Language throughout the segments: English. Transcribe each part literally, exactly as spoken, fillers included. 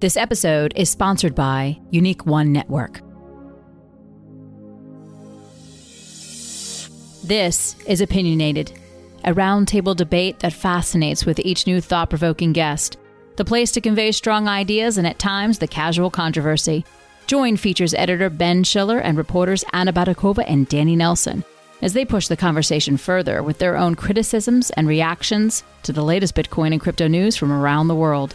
This episode is sponsored by Unique One Network. This is Opinionated, a roundtable debate that fascinates with each new thought-provoking guest, the place to convey strong ideas and at times the casual controversy. Join features editor Ben Schiller and reporters Anna Baydakova and Danny Nelson as they push the conversation further with their own criticisms and reactions to the latest Bitcoin and crypto news from around the world.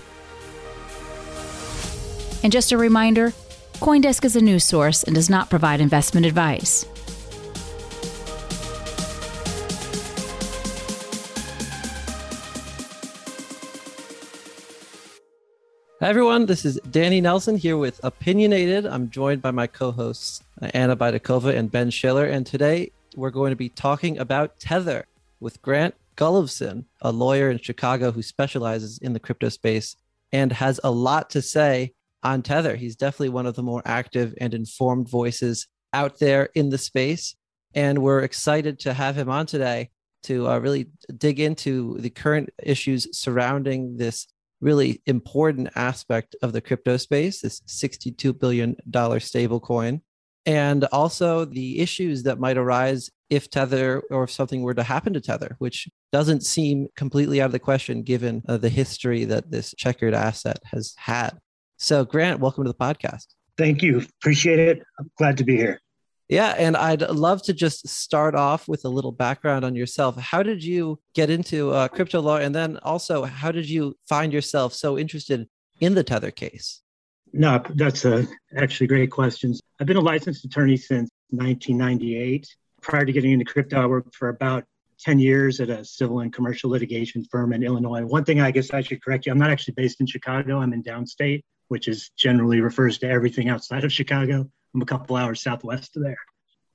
And just a reminder, CoinDesk is a news source and does not provide investment advice. Hi, everyone. This is Danny Nelson here with Opinionated. I'm joined by my co-hosts, Anna Baydakova and Ben Schiller. And today we're going to be talking about Tether with Grant Gulovsen, a lawyer in Chicago who specializes in the crypto space and has a lot to say on Tether. He's definitely one of the more active and informed voices out there in the space. And we're excited to have him on today to uh, really dig into the current issues surrounding this really important aspect of the crypto space, this sixty-two billion dollars stablecoin, and also the issues that might arise if Tether or if something were to happen to Tether, which doesn't seem completely out of the question given uh, the history that this checkered asset has had. So Grant, welcome to the podcast. Thank you. Appreciate it. I'm glad to be here. Yeah. And I'd love to just start off with a little background on yourself. How did you get into uh, crypto law? And then also, how did you find yourself so interested in the Tether case? No, that's a, actually great questions. I've been a licensed attorney since nineteen ninety-eight. Prior to getting into crypto, I worked for about ten years at a civil and commercial litigation firm in Illinois. One thing I guess I should correct you, I'm not actually based in Chicago. I'm in downstate, which is generally refers to everything outside of Chicago. I'm a couple hours southwest of there.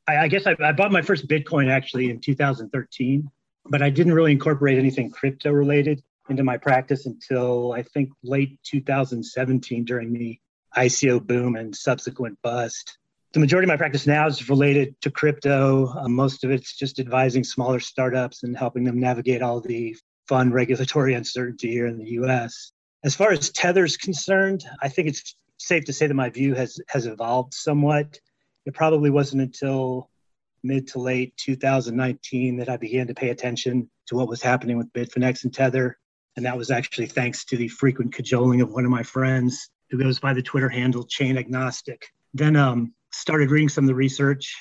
I, I guess I, I bought my first Bitcoin actually in two thousand thirteen, but I didn't really incorporate anything crypto related into my practice until I think late two thousand seventeen during the I C O boom and subsequent bust. The majority of my practice now is related to crypto. Uh, most of it's just advising smaller startups and helping them navigate all the fun regulatory uncertainty here in the U S. As far as Tether's concerned, I think it's safe to say that my view has has evolved somewhat. It probably wasn't until mid to late two thousand nineteen that I began to pay attention to what was happening with Bitfinex and Tether. And that was actually thanks to the frequent cajoling of one of my friends who goes by the Twitter handle Chain Agnostic. Then um, started reading some of the research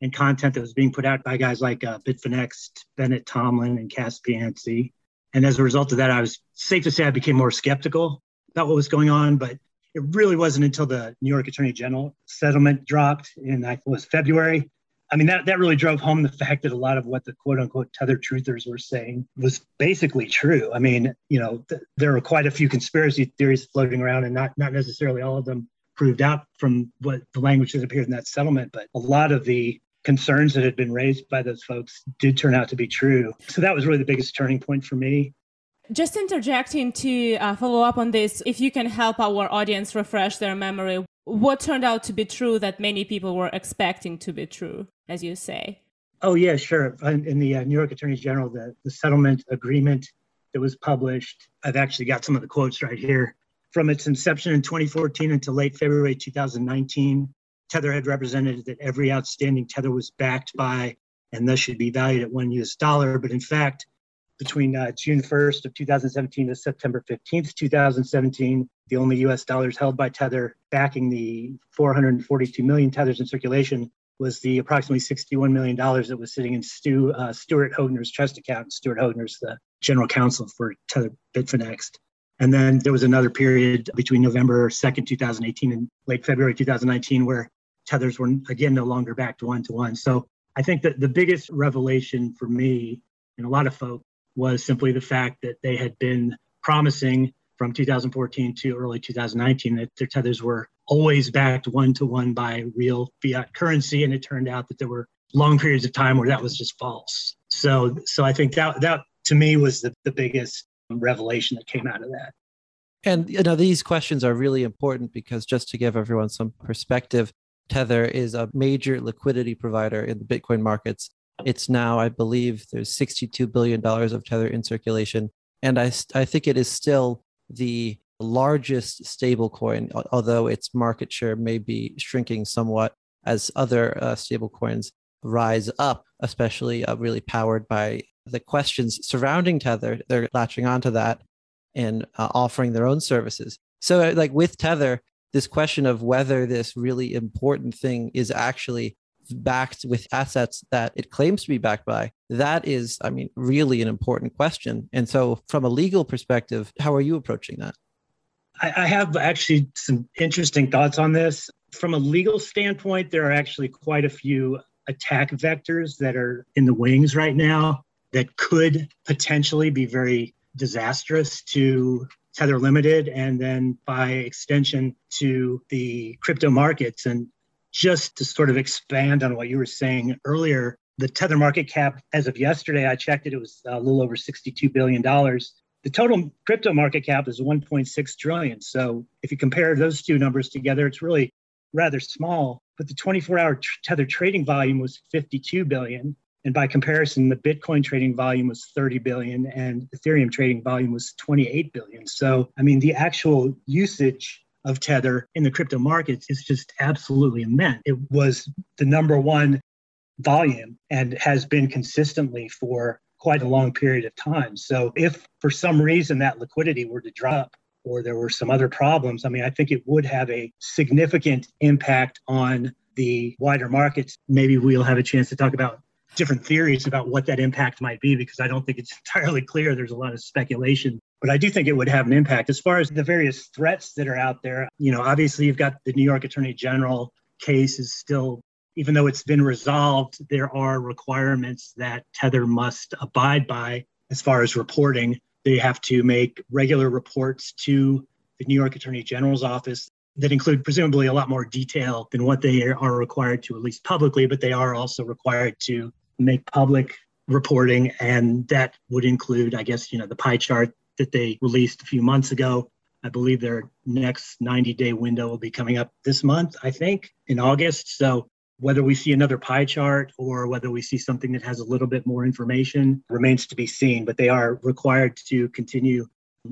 and content that was being put out by guys like uh, Bitfinex, Bennett Tomlin, and Cass Pianci. And as a result of that, I was safe to say I became more skeptical about what was going on, but it really wasn't until the New York Attorney General settlement dropped in, I think it was February. I mean, that, that really drove home the fact that a lot of what the quote unquote Tether truthers were saying was basically true. I mean, you know, th- there are quite a few conspiracy theories floating around and not, not necessarily all of them proved out from what the language that appeared in that settlement, but a lot of the concerns that had been raised by those folks did turn out to be true. So that was really the biggest turning point for me. Just interjecting to uh, follow up on this, if you can help our audience refresh their memory, what turned out to be true that many people were expecting to be true, as you say? Oh, yeah, sure. In, in the uh, New York Attorney General, the, the settlement agreement that was published, I've actually got some of the quotes right here. From its inception in twenty fourteen until late February two thousand nineteen, Tether had represented that every outstanding Tether was backed by, and thus should be valued at one U S dollar. But in fact, between uh, June first of two thousand seventeen to September fifteenth, two thousand seventeen, the only U S dollars held by Tether backing the four hundred forty-two million Tethers in circulation was the approximately sixty-one million dollars that was sitting in Stu, uh, Stuart Hodner's trust account. Stuart Hodner's the general counsel for Tether Bitfinex. And then there was another period between November second, two thousand eighteen and late February two thousand nineteen where Tethers were, again, no longer backed one-to-one. So I think that the biggest revelation for me and a lot of folks was simply the fact that they had been promising from two thousand fourteen to early two thousand nineteen that their Tethers were always backed one-to-one by real fiat currency. And it turned out that there were long periods of time where that was just false. So so I think that, that to me, was the, the biggest revelation that came out of that. And you know, these questions are really important because just to give everyone some perspective, Tether is a major liquidity provider in the Bitcoin markets. It's now, I believe, there's sixty-two billion dollars of Tether in circulation. And I, I think it is still the largest stablecoin, although its market share may be shrinking somewhat as other uh, stablecoins rise up, especially uh, really powered by the questions surrounding Tether. They're latching onto that and uh, offering their own services. So uh, like with Tether, this question of whether this really important thing is actually backed with assets that it claims to be backed by, that is, I mean, really an important question. And so from a legal perspective, how are you approaching that? I have actually some interesting thoughts on this. From a legal standpoint, there are actually quite a few attack vectors that are in the wings right now that could potentially be very disastrous to Tether Limited and then by extension to the crypto markets. And just to sort of expand on what you were saying earlier, the Tether market cap, as of yesterday, I checked it, it was a little over sixty-two billion dollars. The total crypto market cap is one point six trillion dollars. So if you compare those two numbers together, it's really rather small. But the twenty-four hour Tether trading volume was fifty-two billion dollars. And by comparison, the Bitcoin trading volume was thirty billion dollars and Ethereum trading volume was twenty-eight billion dollars. So, I mean, the actual usage of Tether in the crypto markets is just absolutely immense. It was the number one volume and has been consistently for quite a long period of time. So if for some reason that liquidity were to drop or there were some other problems, I mean, I think it would have a significant impact on the wider markets. Maybe we'll have a chance to talk about different theories about what that impact might be, because I don't think it's entirely clear. There's a lot of speculation, but I do think it would have an impact. As far as the various threats that are out there, you know, obviously you've got the New York Attorney General case is still, even though it's been resolved, there are requirements that Tether must abide by as far as reporting. They have to make regular reports to the New York Attorney General's office that include presumably a lot more detail than what they are required to release publicly, but they are also required to make public reporting. And that would include, I guess, you know, the pie chart that they released a few months ago. I believe their next ninety day window will be coming up this month, I think, in August. So whether we see another pie chart or whether we see something that has a little bit more information remains to be seen, but they are required to continue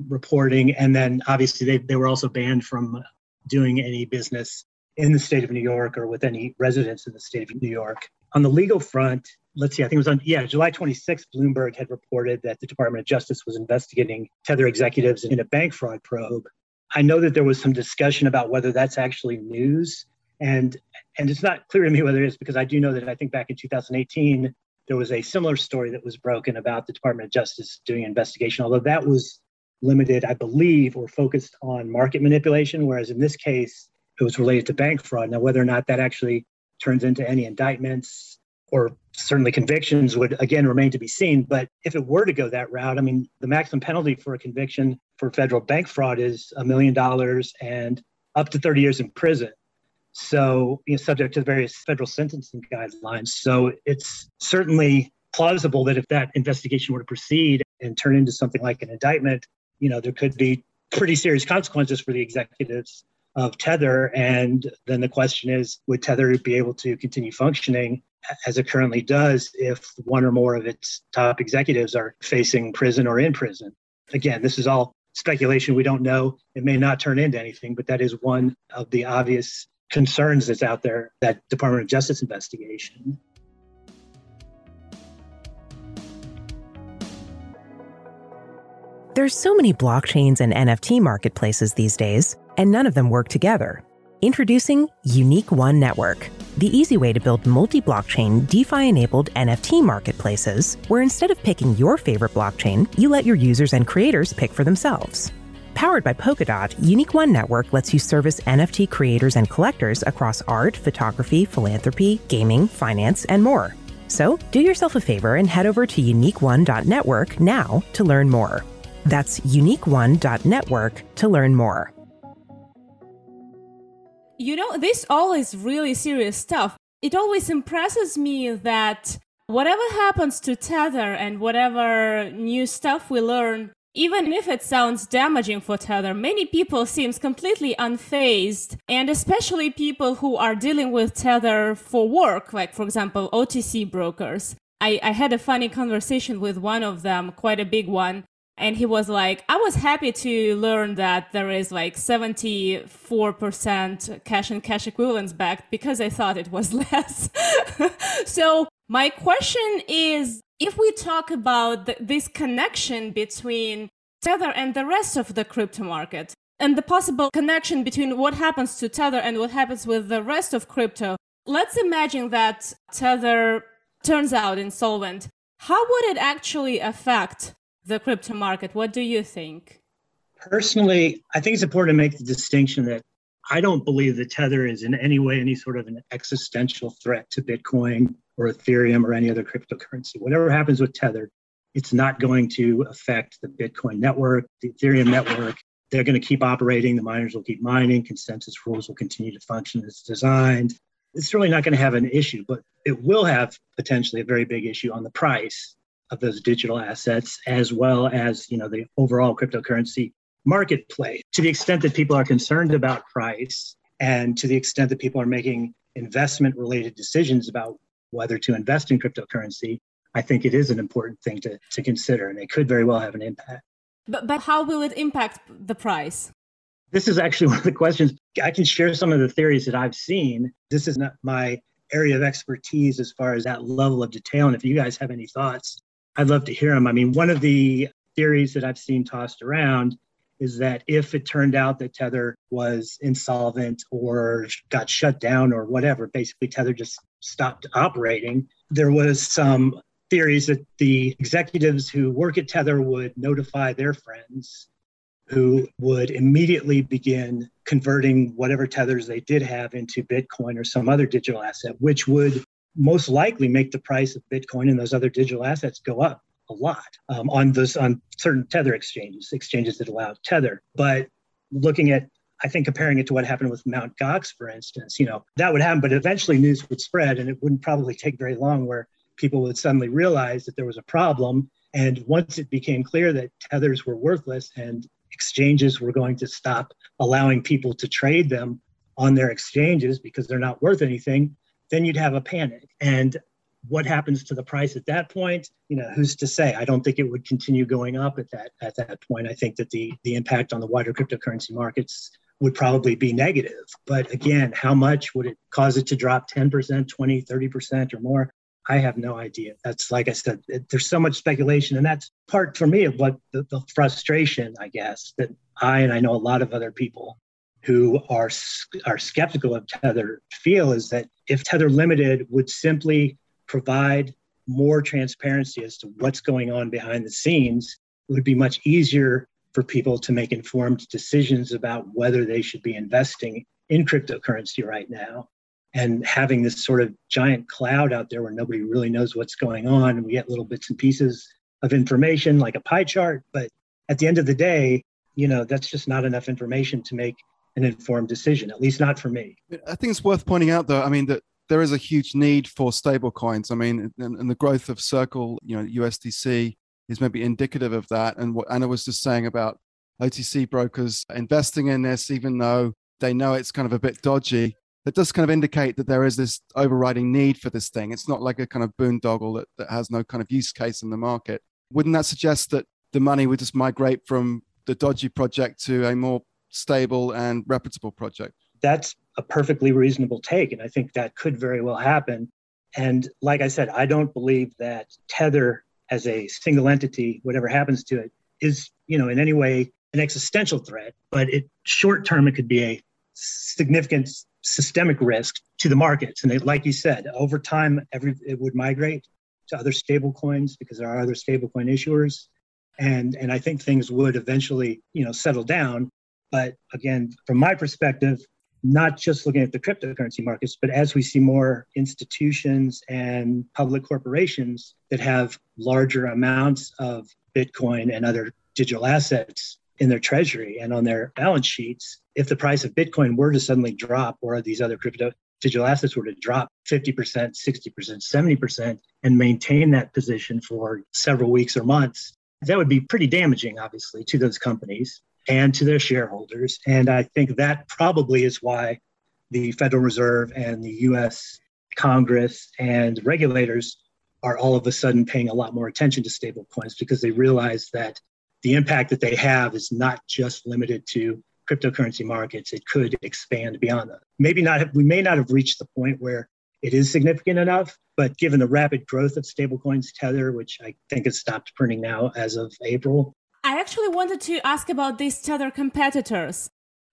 reporting. And then obviously they, they were also banned from doing any business in the state of New York or with any residents in the state of New York. On the legal front, let's see, I think it was on, yeah, July twenty-sixth, Bloomberg had reported that the Department of Justice was investigating Tether executives in a bank fraud probe. I know that there was some discussion about whether that's actually news. And and it's not clear to me whether it is, because I do know that I think back in two thousand eighteen, there was a similar story that was broken about the Department of Justice doing an investigation, although that was limited, I believe, or focused on market manipulation, whereas in this case, it was related to bank fraud. Now, whether or not that actually turns into any indictments or certainly convictions would, again, remain to be seen. But if it were to go that route, I mean, the maximum penalty for a conviction for federal bank fraud is a million dollars and up to thirty years in prison. So, you know, subject to the various federal sentencing guidelines. So it's certainly plausible that if that investigation were to proceed and turn into something like an indictment, you know, there could be pretty serious consequences for the executives of Tether. And then the question is, would Tether be able to continue functioning as it currently does if one or more of its top executives are facing prison or in prison? Again, this is all speculation. We don't know. It may not turn into anything, but that is one of the obvious concerns that's out there, that Department of Justice investigation. There's so many blockchains and N F T marketplaces these days, and none of them work together. Introducing Unique One Network, the easy way to build multi-blockchain, DeFi-enabled N F T marketplaces, where instead of picking your favorite blockchain, you let your users and creators pick for themselves. Powered by Polkadot, Unique One Network lets you service N F T creators and collectors across art, photography, philanthropy, gaming, finance, and more. So do yourself a favor and head over to unique one dot network now to learn more. That's unique one dot network to learn more. You know, this all is really serious stuff. It always impresses me that whatever happens to Tether and whatever new stuff we learn, even if it sounds damaging for Tether, many people seem completely unfazed, and especially people who are dealing with Tether for work, like, for example, O T C brokers. I, I had a funny conversation with one of them, quite a big one, And he was like, I was happy to learn that there is like seventy-four percent cash and cash equivalents backed because I thought it was less. So my question is, if we talk about th- this connection between Tether and the rest of the crypto market, and the possible connection between what happens to Tether and what happens with the rest of crypto, let's imagine that Tether turns out insolvent. How would it actually affect the crypto market? What do you think? Personally, I think it's important to make the distinction that I don't believe that Tether is in any way any sort of an existential threat to Bitcoin or Ethereum or any other cryptocurrency. Whatever happens with Tether, it's not going to affect the Bitcoin network, the Ethereum network. They're going to keep operating. The miners will keep mining. Consensus rules will continue to function as designed. It's really not going to have an issue, but it will have potentially a very big issue on the price of those digital assets, as well as, you know, the overall cryptocurrency marketplace. To the extent that people are concerned about price, and to the extent that people are making investment-related decisions about whether to invest in cryptocurrency, I think it is an important thing to, to consider, and it could very well have an impact. But, but how will it impact the price? This is actually one of the questions. I can share some of the theories that I've seen. This is not my area of expertise as far as that level of detail. And if you guys have any thoughts, I'd love to hear them. I mean, one of the theories that I've seen tossed around is that if it turned out that Tether was insolvent or got shut down or whatever, basically Tether just stopped operating, there was some theories that the executives who work at Tether would notify their friends, who would immediately begin converting whatever tethers they did have into Bitcoin or some other digital asset, which would most likely make the price of Bitcoin and those other digital assets go up a lot um, on those on certain Tether exchanges, exchanges that allow Tether. But looking at, I think comparing it to what happened with Mount Gox, for instance, you know, that would happen, but eventually news would spread, and it wouldn't probably take very long where people would suddenly realize that there was a problem. And once it became clear that tethers were worthless and exchanges were going to stop allowing people to trade them on their exchanges because they're not worth anything, then you'd have a panic. And what happens to the price at that point? You know, who's to say? I don't think it would continue going up at that at that point. I think that the, the impact on the wider cryptocurrency markets would probably be negative. But again, how much would it cause it to drop ten percent, twenty, thirty percent or more? I have no idea. That's, like I said, it, there's so much speculation. And that's part for me of what the, the frustration, I guess, that I and I know a lot of other people who are, are skeptical of Tether feel is that if Tether Limited would simply provide more transparency as to what's going on behind the scenes, it would be much easier for people to make informed decisions about whether they should be investing in cryptocurrency right now. And having this sort of giant cloud out there where nobody really knows what's going on, and we get little bits and pieces of information like a pie chart. But at the end of the day, you know, that's just not enough information to make an informed decision, at least not for me. I think it's worth pointing out, though, I mean, that there is a huge need for stable coins. I mean, and, and the growth of Circle, you know, U S D C is maybe indicative of that. And what Anna was just saying about O T C brokers investing in this, even though they know it's kind of a bit dodgy, it does kind of indicate that there is this overriding need for this thing. It's not like a kind of boondoggle that, that has no kind of use case in the market. Wouldn't that suggest that the money would just migrate from the dodgy project to a more stable and reputable project? That's a perfectly reasonable take, and I think that could very well happen. And like I said, I don't believe that Tether as a single entity, whatever happens to it, is, you know, in any way an existential threat, but it short term, it could be a significant systemic risk to the markets. And it, like you said, over time, every it would migrate to other stable coins because there are other stable coin issuers. And, and I think things would eventually, you know, settle down. But again, from my perspective, not just looking at the cryptocurrency markets, but as we see more institutions and public corporations that have larger amounts of Bitcoin and other digital assets in their treasury and on their balance sheets, if the price of Bitcoin were to suddenly drop, or these other crypto digital assets were to drop fifty percent, sixty percent, seventy percent, and maintain that position for several weeks or months, that would be pretty damaging, obviously, to those companies and to their shareholders. And I think that probably is why the Federal Reserve and the U S Congress and regulators are all of a sudden paying a lot more attention to stable coins, because they realize that the impact that they have is not just limited to cryptocurrency markets. It could expand beyond that. Maybe not, have, we may not have reached the point where it is significant enough, but given the rapid growth of stablecoins, Tether, which I think has stopped printing now as of April. I actually wanted to ask about these Tether competitors,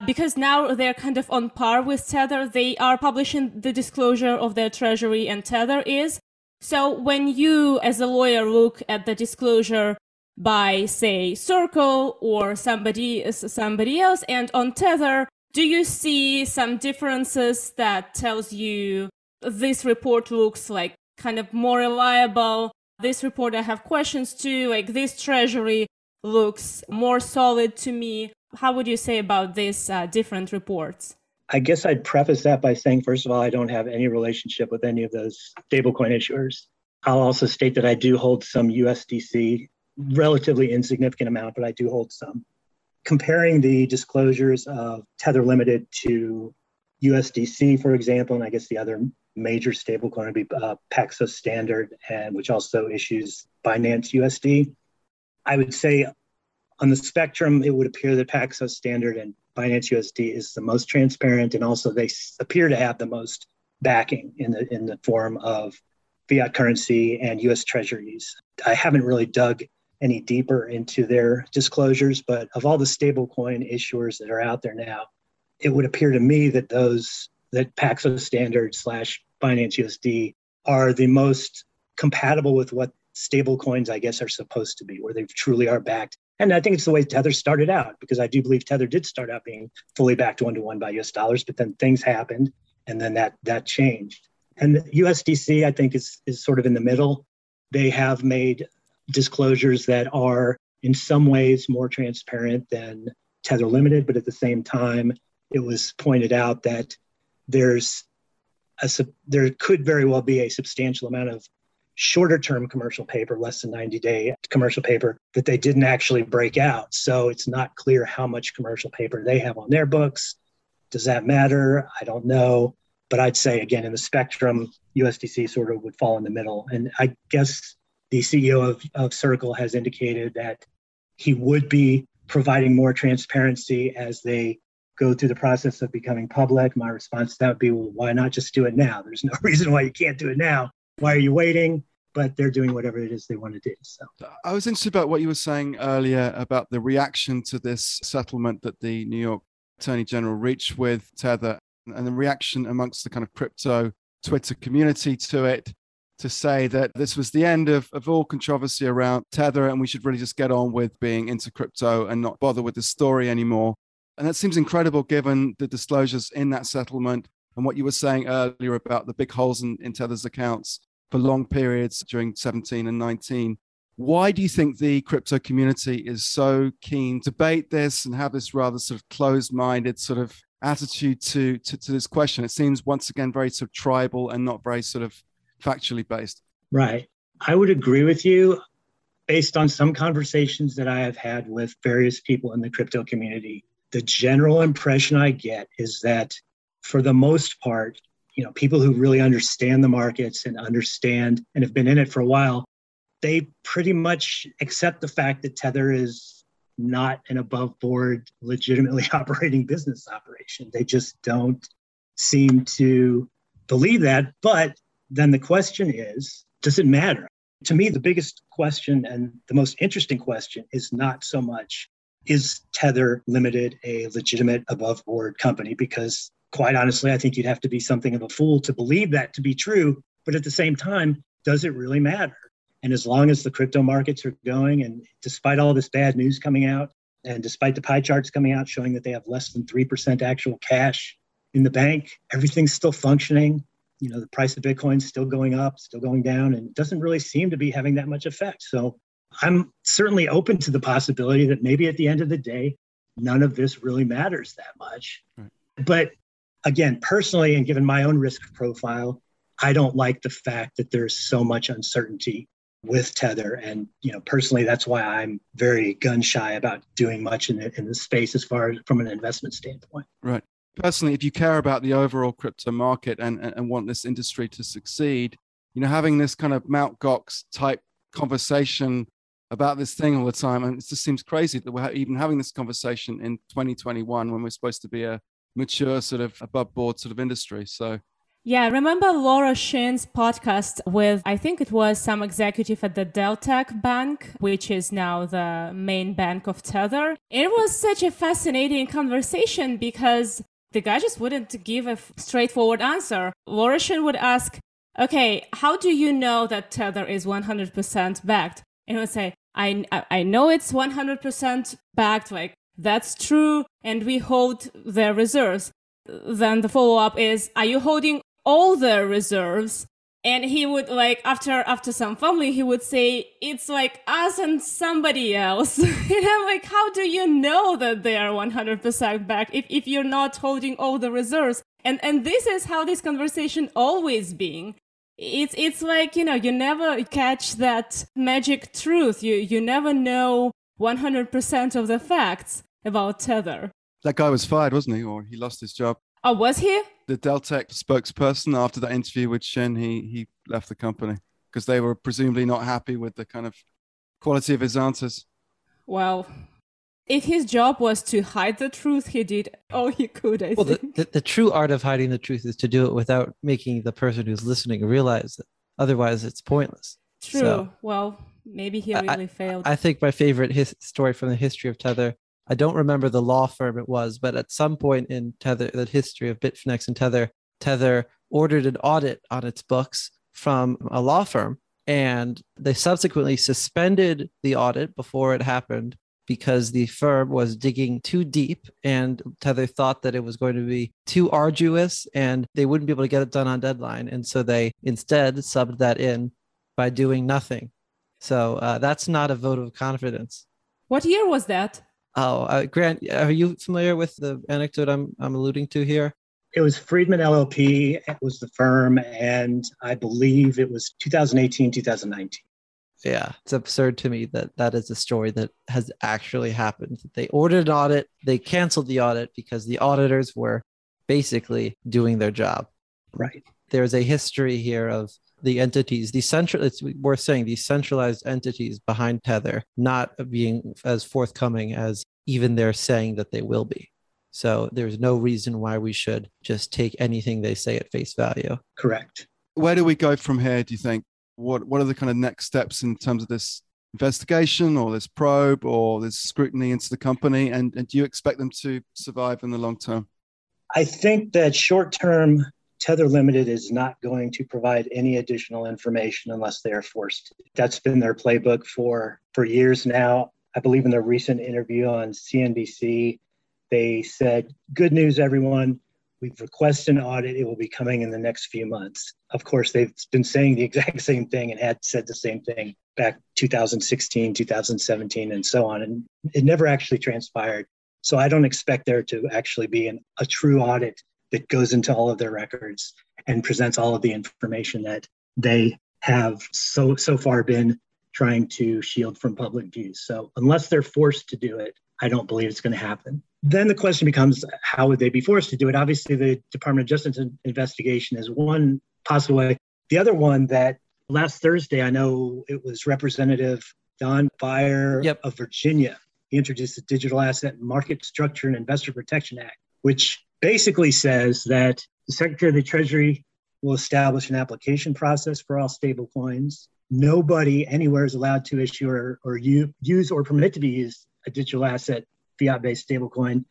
because now they're kind of on par with Tether. They are publishing the disclosure of their treasury, and Tether is. So when you, as a lawyer, look at the disclosure by, say, Circle or somebody, somebody else, and on Tether, do you see some differences that tells you this report looks like kind of more reliable, this report I have questions to, like this treasury looks more solid to me? How would you say about these uh, different reports? I guess I'd preface that by saying, first of all, I don't have any relationship with any of those stablecoin issuers. I'll also state that I do hold some U S D C, relatively insignificant amount, but I do hold some. Comparing the disclosures of Tether Limited to U S D C, for example, and I guess the other major stablecoin would be uh, Paxos Standard, and which also issues Binance U S D. I would say on the spectrum, it would appear that Paxos Standard and Binance U S D is the most transparent, and also they appear to have the most backing in the in the form of fiat currency and U S treasuries. I haven't really dug any deeper into their disclosures, but of all the stablecoin issuers that are out there now, it would appear to me that those, that Paxos Standard slash Binance U S D are the most compatible with what stablecoins, I guess, are supposed to be, where they truly are backed. And I think it's the way Tether started out, because I do believe Tether did start out being fully backed one-to-one by U S dollars, but then things happened, and then that that changed. And U S D C, I think, is is sort of in the middle. They have made disclosures that are in some ways more transparent than Tether Limited, but at the same time, it was pointed out that there's a, there could very well be a substantial amount of shorter-term commercial paper, less than ninety-day commercial paper, that they didn't actually break out. So it's not clear how much commercial paper they have on their books. Does that matter? I don't know. But I'd say, again, in the spectrum, U S D C sort of would fall in the middle. And I guess the C E O of, of Circle has indicated that he would be providing more transparency as they go through the process of becoming public. My response to that would be, well, why not just do it now? There's no reason why you can't do it now. Why are you waiting? But they're doing whatever it is they want to do. So I was interested about what you were saying earlier about the reaction to this settlement that the New York Attorney General reached with Tether, and the reaction amongst the kind of crypto Twitter community to it, to say that this was the end of, of all controversy around Tether, and we should really just get on with being into crypto and not bother with this story anymore. And that seems incredible given the disclosures in that settlement and what you were saying earlier about the big holes in, in Tether's accounts for long periods during seventeen and nineteen. Why do you think the crypto community is so keen to debate this and have this rather sort of closed-minded sort of attitude to, to to this question? It seems once again very sort of tribal and not very sort of factually based. Right. I would agree with you based on some conversations that I have had with various people in the crypto community. The general impression I get is that for the most part, you know, people who really understand the markets and understand and have been in it for a while, they pretty much accept the fact that Tether is not an above board, legitimately operating business operation. They just don't seem to believe that. But then the question is, does it matter? To me, the biggest question and the most interesting question is not so much, is Tether Limited a legitimate above board company? Because quite honestly, I think you'd have to be something of a fool to believe that to be true. But at the same time, does it really matter? And as long as the crypto markets are going, and despite all this bad news coming out, and despite the pie charts coming out showing that they have less than three percent actual cash in the bank, everything's still functioning. You know, the price of Bitcoin is still going up, still going down, and it doesn't really seem to be having that much effect. So I'm certainly open to the possibility that maybe at the end of the day, none of this really matters that much. Right. But again, personally, and given my own risk profile, I don't like the fact that there's so much uncertainty with Tether. And, you know, personally, that's why I'm very gun shy about doing much in the, in the space as far as from an investment standpoint. Right. Personally, if you care about the overall crypto market and, and, and want this industry to succeed, you know, having this kind of Mount Gox type conversation about this thing all the time. And it just seems crazy that we're even having this conversation in twenty twenty-one when we're supposed to be a mature, sort of above board sort of industry. So yeah, remember Laura Shin's podcast with, I think it was some executive at the Deltec bank, which is now the main bank of Tether. It was such a fascinating conversation because the guy just wouldn't give a straightforward answer. Laura Shin would ask, okay, how do you know that Tether is one hundred percent backed? And he would say, I, I know it's one hundred percent backed, like that's true, and we hold their reserves. Then the follow-up is, are you holding all their reserves? And he would, like, after after some family, he would say, it's like us and somebody else. And I'm like, how do you know that they are one hundred percent back if, if you're not holding all the reserves? And and this is how this conversation always being. It's it's like, you know, you never catch that magic truth. You you never know one hundred percent of the facts about Tether. That guy was fired, wasn't he? Or he lost his job. Oh, was he? The Deltec spokesperson, after that interview with Shin, he, he left the company because they were presumably not happy with the kind of quality of his answers. Well, if his job was to hide the truth, he did all he could, I well, think. Well, the, the, the true art of hiding the truth is to do it without making the person who's listening realize it. Otherwise, it's pointless. True. So, well, maybe he really I, failed. I think my favorite his story from the history of Tether, I don't remember the law firm it was, but at some point in Tether, the history of Bitfinex and Tether, Tether ordered an audit on its books from a law firm, and they subsequently suspended the audit before it happened because the firm was digging too deep, and Tether thought that it was going to be too arduous, and they wouldn't be able to get it done on deadline, and so they instead subbed that in by doing nothing. So uh, that's not a vote of confidence. What year was that? Oh, uh, Grant, are you familiar with the anecdote I'm I'm alluding to here? It was Friedman L L P, it was the firm, and I believe it was twenty eighteen, twenty nineteen. Yeah, it's absurd to me that that is a story that has actually happened. They ordered an audit, they canceled the audit because the auditors were basically doing their job. Right. There's a history here of the entities, the central, it's worth saying, these centralized entities behind Tether not being as forthcoming as even they're saying that they will be. So there's no reason why we should just take anything they say at face value. Correct. Where do we go from here, do you think? What What are the kind of next steps in terms of this investigation or this probe or this scrutiny into the company? And, and do you expect them to survive in the long term? I think that short-term Tether Limited is not going to provide any additional information unless they are forced. That's been their playbook for, for years now. I believe in their recent interview on C N B C, they said, good news, everyone. We've requested an audit. It will be coming in the next few months. Of course, they've been saying the exact same thing and had said the same thing back two thousand sixteen, two thousand seventeen, and so on. And it never actually transpired. So I don't expect there to actually be an, a true audit that goes into all of their records and presents all of the information that they have so so far been trying to shield from public views. So unless they're forced to do it, I don't believe it's going to happen. Then the question becomes, how would they be forced to do it? Obviously, the Department of Justice investigation is one possible way. The other one that last Thursday, I know it was Representative Don Beyer yep. of Virginia. He introduced the Digital Asset Market Structure and Investor Protection Act, which basically says that the Secretary of the Treasury will establish an application process for all stablecoins. Nobody anywhere is allowed to issue or, or use or permit to be used a digital asset fiat-based stablecoin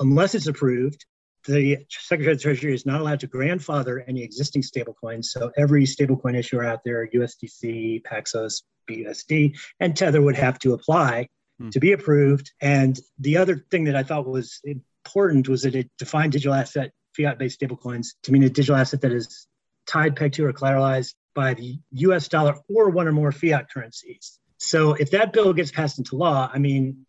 unless it's approved. The Secretary of the Treasury is not allowed to grandfather any existing stablecoins. So every stablecoin issuer out there, U S D C, Paxos, B U S D, and Tether would have to apply hmm. to be approved. And the other thing that I thought was it, important was that it defined digital asset fiat-based stablecoins to mean a digital asset that is tied, pegged to, or collateralized by the U S dollar or one or more fiat currencies. So if that bill gets passed into law, I mean,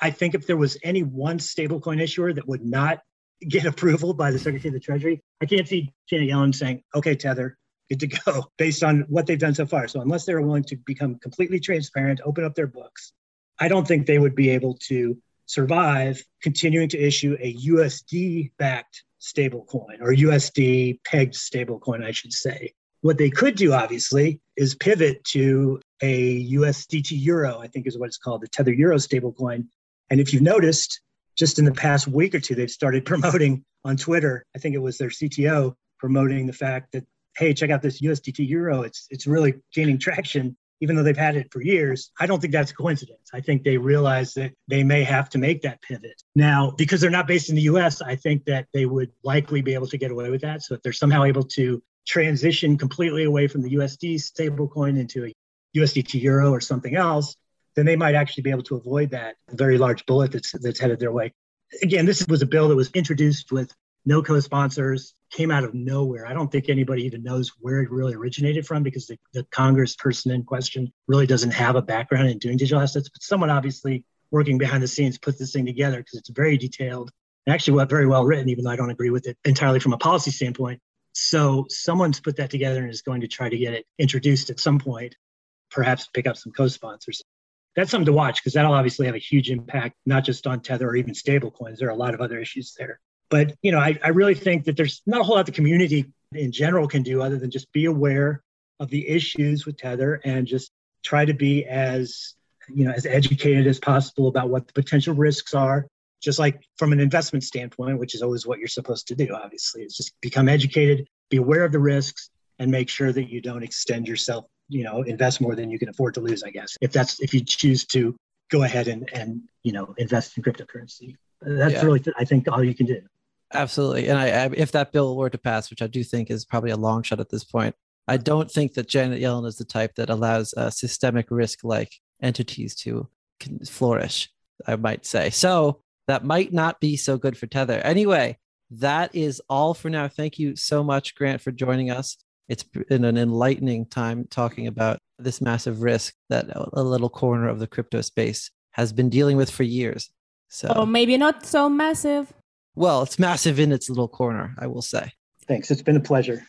I think if there was any one stablecoin issuer that would not get approval by the Secretary of the Treasury, I can't see Janet Yellen saying, okay, Tether, good to go, based on what they've done so far. So unless they're willing to become completely transparent, open up their books, I don't think they would be able to survive continuing to issue a U S D-backed stablecoin or U S D-pegged stablecoin, I should say. What they could do, obviously, is pivot to a U S D T Euro, I think is what it's called, the Tether Euro stablecoin. And if you've noticed, just in the past week or two, they've started promoting on Twitter, I think it was their C T O, promoting the fact that, hey, check out this U S D T Euro. It's, it's really gaining traction, even though they've had it for years. I don't think that's a coincidence. I think they realize that they may have to make that pivot. Now, because they're not based in the U S, I think that they would likely be able to get away with that. So if they're somehow able to transition completely away from the U S D stablecoin into a U S D T Euro or something else, then they might actually be able to avoid that very large bullet that's, that's headed their way. Again, this was a bill that was introduced with no co-sponsors, came out of nowhere. I don't think anybody even knows where it really originated from, because the, the congressperson in question really doesn't have a background in doing digital assets, but someone obviously working behind the scenes put this thing together, because it's very detailed and actually very well written, even though I don't agree with it entirely from a policy standpoint. So someone's put that together and is going to try to get it introduced at some point, perhaps pick up some co-sponsors. That's something to watch, because that'll obviously have a huge impact, not just on Tether or even stablecoins. There are a lot of other issues there. But, you know, I, I really think that there's not a whole lot the community in general can do other than just be aware of the issues with Tether and just try to be as, you know, as educated as possible about what the potential risks are, just like from an investment standpoint, which is always what you're supposed to do, obviously. It's just become educated, be aware of the risks, and make sure that you don't extend yourself, you know, invest more than you can afford to lose, I guess, if that's, if you choose to go ahead and, and you know, invest in cryptocurrency. That's yeah. really, th- I think, all you can do. Absolutely. And I, I, if that bill were to pass, which I do think is probably a long shot at this point, I don't think that Janet Yellen is the type that allows uh, systemic risk-like entities to flourish, I might say. So that might not be so good for Tether. Anyway, that is all for now. Thank you so much, Grant, for joining us. It's been an enlightening time talking about this massive risk that a little corner of the crypto space has been dealing with for years. So oh, maybe not so massive. Well, it's massive in its little corner, I will say. Thanks. It's been a pleasure.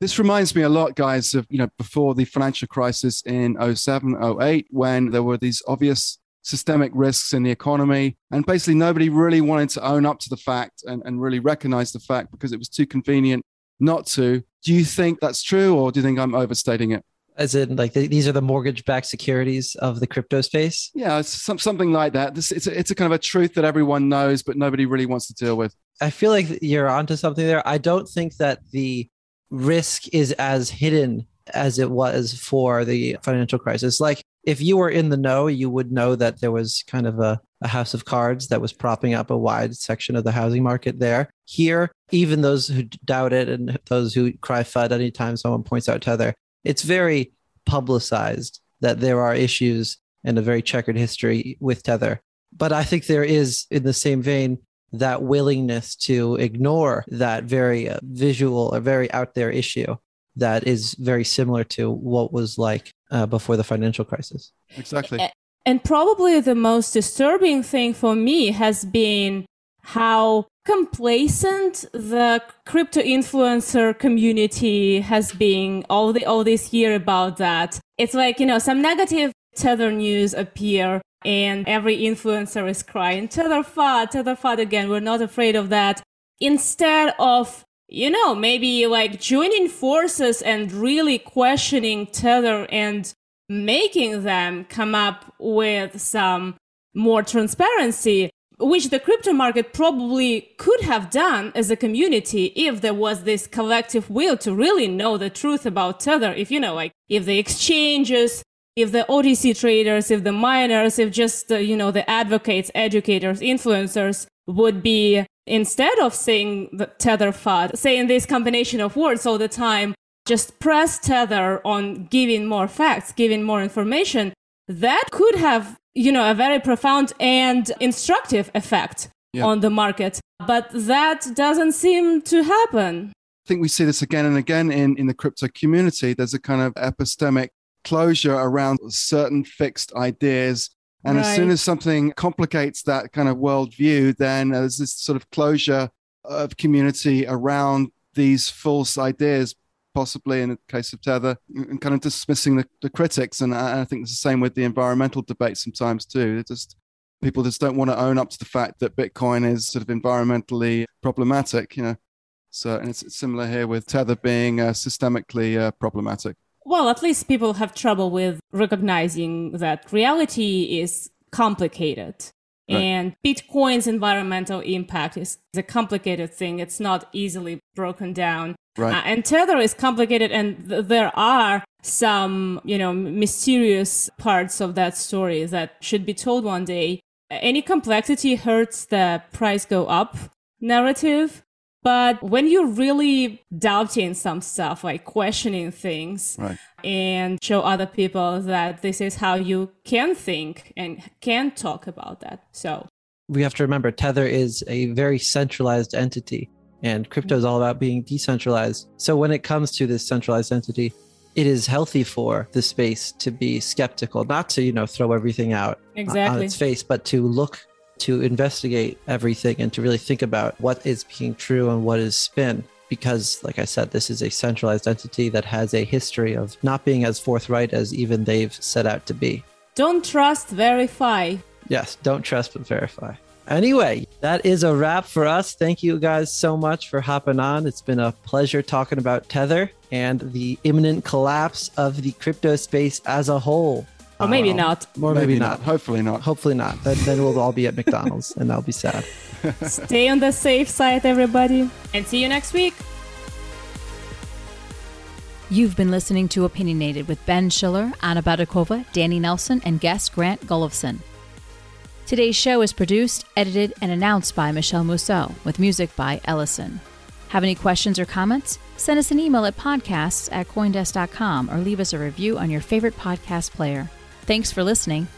This reminds me a lot, guys, of, you know, before the financial crisis in oh seven, oh eight, when there were these obvious systemic risks in the economy. And basically, nobody really wanted to own up to the fact and, and really recognize the fact because it was too convenient not to. Do you think that's true, or do you think I'm overstating it? As in, like, these are the mortgage-backed securities of the crypto space? Yeah, it's some, something like that. This, it's, a, it's a kind of a truth that everyone knows, but nobody really wants to deal with. I feel like you're onto something there. I don't think that the risk is as hidden as it was for the financial crisis. Like, if you were in the know, you would know that there was kind of a, a house of cards that was propping up a wide section of the housing market there. Here, even those who doubt it and those who cry FUD anytime someone points out Tether, it's very publicized that there are issues and a very checkered history with Tether. But I think there is, in the same vein, that willingness to ignore that very visual or very out there issue that is very similar to what was like uh, before the financial crisis. Exactly. And probably the most disturbing thing for me has been how complacent the crypto influencer community has been all the all this year about that. It's like, you know, some negative Tether news appear and every influencer is crying, Tether FUD, Tether FUD again, we're not afraid of that. Instead of, you know, maybe like joining forces and really questioning Tether and making them come up with some more transparency, which the crypto market probably could have done as a community if there was this collective will to really know the truth about Tether. If, you know, like if the exchanges, if the O T C traders, if the miners, if just, uh, you know, the advocates, educators, influencers would be, instead of saying the Tether FUD, saying this combination of words all the time, just press Tether on giving more facts, giving more information, that could have, you know, a very profound and instructive effect yeah. on the market. But that doesn't seem to happen. I think we see this again and again in, in the crypto community. There's a kind of epistemic closure around certain fixed ideas. And right. as soon as something complicates that kind of worldview, then there's this sort of closure of community around these false ideas, possibly in the case of Tether, and kind of dismissing the, the critics. And I, I think it's the same with the environmental debate sometimes too. It just people just don't want to own up to the fact that Bitcoin is sort of environmentally problematic, you know. So, and it's, it's similar here with Tether being uh, systemically uh, problematic. Well, at least people have trouble with recognizing that reality is complicated. Right. And Bitcoin's environmental impact is a complicated thing. It's not easily broken down. Right. Uh, and Tether is complicated, and th- there are some, you know, mysterious parts of that story that should be told one day. Any complexity hurts the price go up narrative. But when you're really doubting some stuff, like questioning things, right, and show other people that this is how you can think and can talk about that. So we have to remember, Tether is a very centralized entity, and crypto is all about being decentralized. So when it comes to this centralized entity, it is healthy for the space to be skeptical, not to, you know, throw everything out exactly on its face, but to look, to investigate everything and to really think about what is being true and what is spin. Because, like I said, this is a centralized entity that has a history of not being as forthright as even they've set out to be. Don't trust, verify. Yes, don't trust, but verify. Anyway, that is a wrap for us. Thank you guys so much for hopping on. It's been a pleasure talking about Tether and the imminent collapse of the crypto space as a whole. Or maybe um, not. Or maybe, maybe not. not. Hopefully not. Hopefully not. Then, then we'll all be at McDonald's and that'll be sad. Stay on the safe side, everybody. And see you next week. You've been listening to Opinionated with Ben Schiller, Anna Baydakova, Danny Nelson, and guest Grant Gulovsen. Today's show is produced, edited, and announced by Michelle Mousseau, with music by Ellison. Have any questions or comments? Send us an email at podcasts at coindesk dot com or leave us a review on your favorite podcast player. Thanks for listening.